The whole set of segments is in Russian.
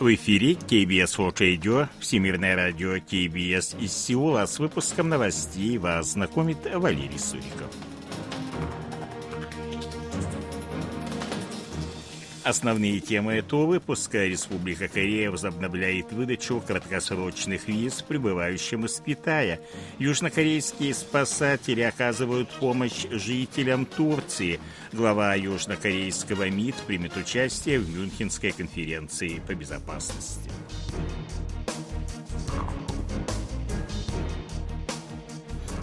В эфире KBS World Radio, Всемирное радио KBS из Сеула. С выпуском новостей вас знакомит Валерий Суриков. Основные темы этого выпуска. Республика Корея возобновляет выдачу краткосрочных виз прибывающим из Китая. Южнокорейские спасатели оказывают помощь жителям Турции. Глава южнокорейского МИД примет участие в Мюнхенской конференции по безопасности.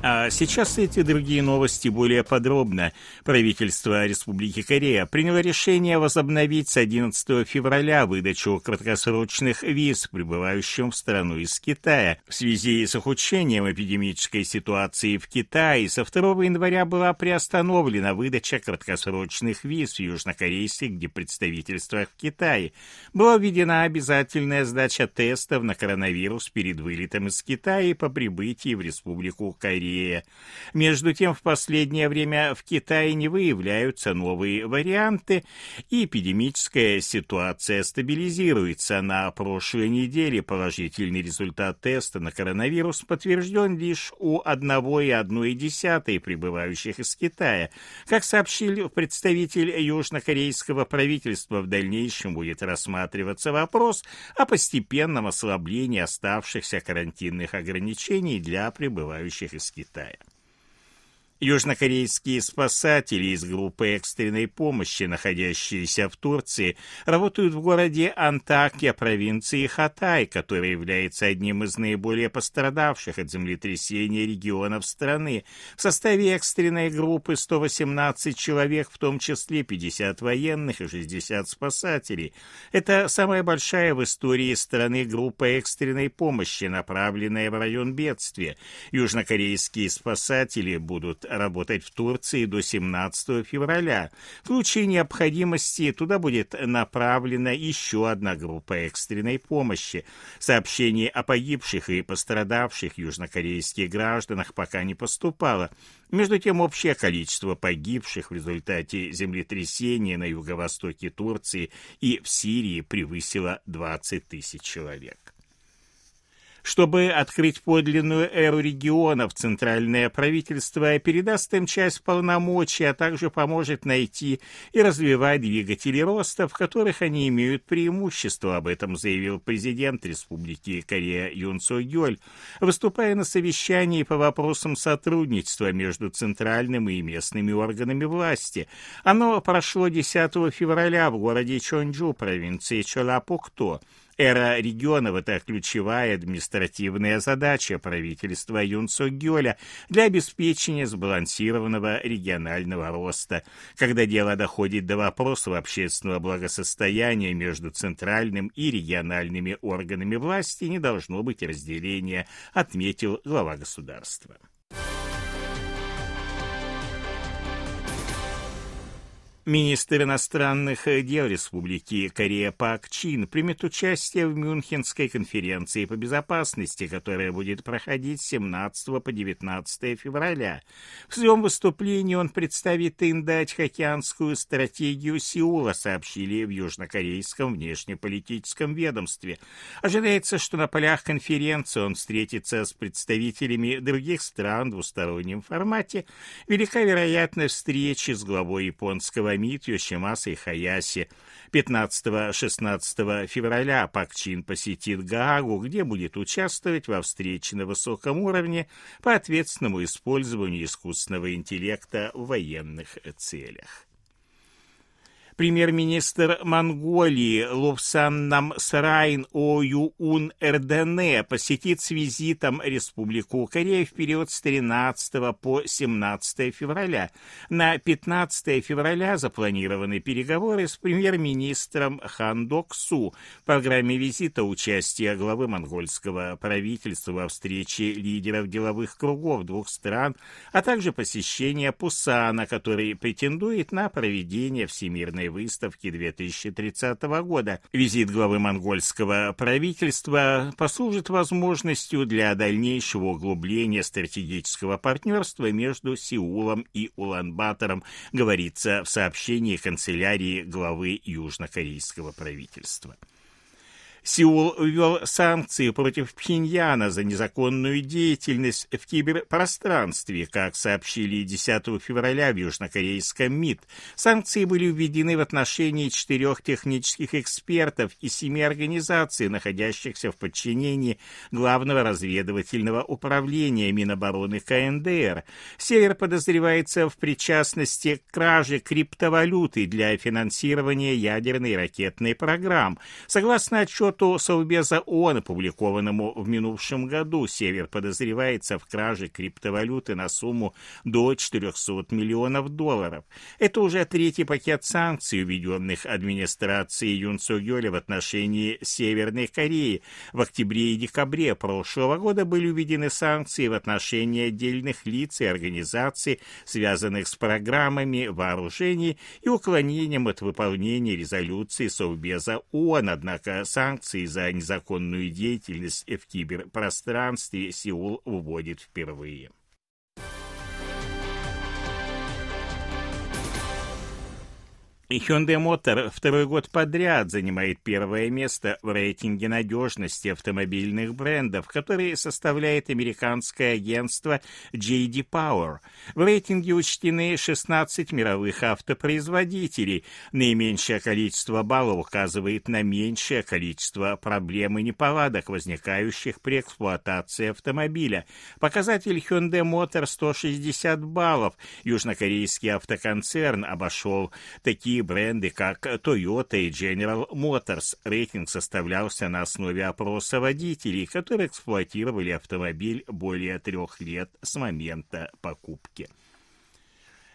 А сейчас эти другие новости более подробно. Правительство Республики Корея приняло решение возобновить с 11 февраля выдачу краткосрочных виз прибывающим в страну из Китая. В связи с ухудшением эпидемической ситуации в Китае со 2 января была приостановлена выдача краткосрочных виз в южнокорейских депредставительствах в Китае. Была введена обязательная сдача тестов на коронавирус перед вылетом из Китая и по прибытии в Республику Корея. Между тем, в последнее время в Китае не выявляются новые варианты, и эпидемическая ситуация стабилизируется. На прошлой неделе положительный результат теста на коронавирус подтвержден лишь у 1,1 прибывающих из Китая. Как сообщил представитель южнокорейского правительства, в дальнейшем будет рассматриваться вопрос о постепенном ослаблении оставшихся карантинных ограничений для прибывающих из Китая. Южнокорейские спасатели из группы экстренной помощи, находящиеся в Турции, работают в городе Антакья провинции Хатай, который является одним из наиболее пострадавших от землетрясения регионов страны. В составе экстренной группы 118 человек, в том числе 50 военных и 60 спасателей. Это самая большая в истории страны группа экстренной помощи, направленная в район бедствия. Южнокорейские спасатели будут работать в Турции до 17 февраля. В случае необходимости туда будет направлена еще одна группа экстренной помощи. Сообщений о погибших и пострадавших южнокорейских гражданах пока не поступало. Между тем, общее количество погибших в результате землетрясения на юго-востоке Турции и в Сирии превысило 20 тысяч человек. Чтобы открыть подлинную эру регионов, центральное правительство передаст им часть полномочий, а также поможет найти и развивать двигатели роста, в которых они имеют преимущество. Об этом заявил президент Республики Корея Юн Сок Ёль, выступая на совещании по вопросам сотрудничества между центральным и местными органами власти. Оно прошло 10 февраля в городе Чонджу, провинции Чолапокто. Эра регионов – это ключевая административная задача правительства Юн Сок Ёля для обеспечения сбалансированного регионального роста. Когда дело доходит до вопросов общественного благосостояния между центральным и региональными органами власти, не должно быть разделения, отметил глава государства. Министр иностранных дел Республики Корея Пак Чин примет участие в Мюнхенской конференции по безопасности, которая будет проходить с 17 по 19 февраля. В своем выступлении он представит индоатихоокеанскую стратегию Сеула, сообщили в южнокорейском внешнеполитическом ведомстве. Ожидается, что на полях конференции он встретится с представителями других стран в двустороннем формате. Велика вероятность встречи с главой японского МИД Йошимаса и Хаяси. 15-16 февраля Пак Чин посетит Гаагу, где будет участвовать во встрече на высоком уровне по ответственному использованию искусственного интеллекта в военных целях. Премьер-министр Монголии Лувсаннамсрайн Оюун Эрдене посетит с визитом Республику Корея в период с 13 по 17 февраля. На 15 февраля запланированы переговоры с премьер-министром Хан Доксу. В программе визита участие главы монгольского правительства во встрече лидеров деловых кругов двух стран, а также посещение Пусана, который претендует на проведение всемирной выставки 2030 года. Визит главы монгольского правительства послужит возможностью для дальнейшего углубления стратегического партнерства между Сеулом и Улан-Батором, говорится в сообщении канцелярии главы южнокорейского правительства. Сеул ввел санкции против Пхеньяна за незаконную деятельность в киберпространстве, как сообщили 10 февраля в южнокорейском МИД. Санкции были введены в отношении 4 технических экспертов и 7 организаций, находящихся в подчинении Главного разведывательного управления Минобороны КНДР. Север подозревается в причастности к краже криптовалюты для финансирования ядерной и ракетной программ. Согласно отчету Совбеза ООН, опубликованному в минувшем году, Север подозревается в краже криптовалюты на сумму до $400 миллионов. Это уже 3-й пакет санкций, введенных администрацией Юн Сок Ёля в отношении Северной Кореи. В октябре и декабре прошлого года были введены санкции в отношении отдельных лиц и организаций, связанных с программами вооружений и уклонением от выполнения резолюции Совбеза ООН. Однако санкции за незаконную деятельность в киберпространстве Сеул вводит впервые. Hyundai Motor второй год подряд занимает первое место в рейтинге надежности автомобильных брендов, который составляет американское агентство J.D. Power. В рейтинге учтены 16 мировых автопроизводителей. Наименьшее количество баллов указывает на меньшее количество проблем и неполадок, возникающих при эксплуатации автомобиля. Показатель Hyundai Motor 160 баллов. Южнокорейский автоконцерн обошел такие бренды, как Toyota и General Motors. Рейтинг составлялся на основе опроса водителей, которые эксплуатировали автомобиль более 3 лет с момента покупки.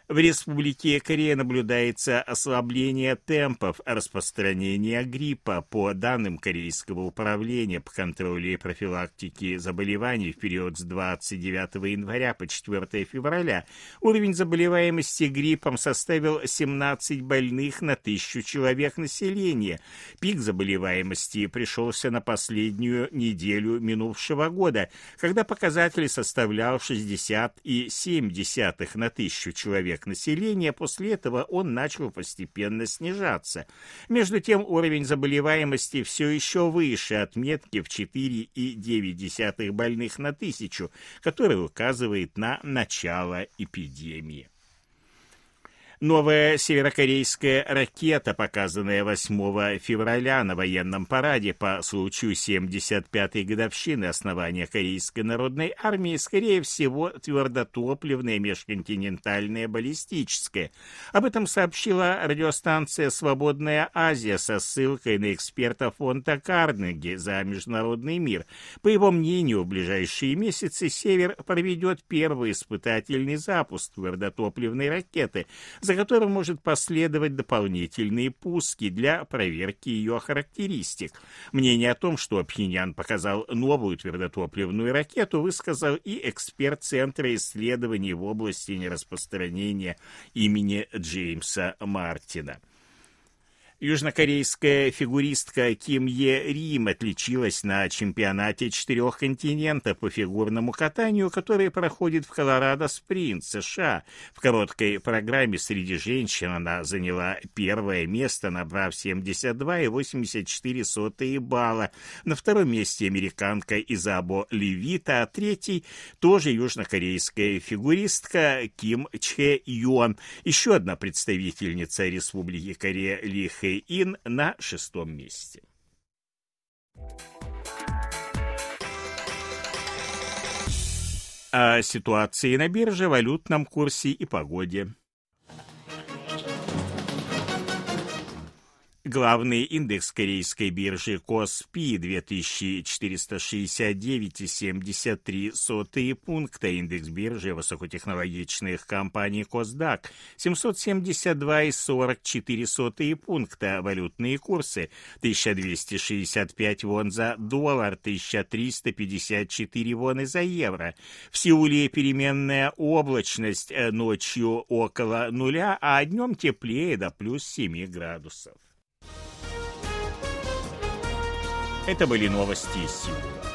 В Республике Корея наблюдается ослабление темпов распространения гриппа. По данным Корейского управления по контролю и профилактике заболеваний в период с 29 января по 4 февраля уровень заболеваемости гриппом составил 17 больных на 1000 человек населения. Пик заболеваемости пришелся на последнюю неделю минувшего года, когда показатель составлял 60,7 на 1000 человек населения, после этого он начал постепенно снижаться. Между тем, уровень заболеваемости все еще выше отметки в 4,9 больных на 1000, который указывает на начало эпидемии. Новая северокорейская ракета, показанная 8 февраля на военном параде по случаю 75-й годовщины основания Корейской народной армии, скорее всего, твердотопливная межконтинентальная баллистическая. Об этом сообщила радиостанция «Свободная Азия» со ссылкой на эксперта фонда Карнеги за международный мир. По его мнению, в ближайшие месяцы Север проведет первый испытательный запуск твердотопливной ракеты, за которым может последовать дополнительные пуски для проверки ее характеристик. Мнение о том, что Пхеньян показал новую твердотопливную ракету, высказал и эксперт Центра исследований в области нераспространения имени Джеймса Мартина. Южнокорейская фигуристка Ким Йе Рим отличилась на чемпионате 4 континентов по фигурному катанию, который проходит в Колорадо-Спрингс, США. В короткой программе среди женщин она заняла первое место, набрав 72,84 балла. На втором месте американка Изабо Левита, а третий тоже южнокорейская фигуристка Ким Чхе Йон. Еще одна представительница Республики Корея Ли Хэ на 6 месте. О ситуации на бирже, валютном курсе и погоде. Главный индекс корейской биржи Коспи 2469,73 пункта, индекс биржи высокотехнологичных компаний Косдак 772,44 пункта, валютные курсы 1265 вон за доллар, 1354 воны за евро. В Сеуле переменная облачность, ночью около нуля, а днем теплее до плюс 7 градусов. Это были новости из Сеула.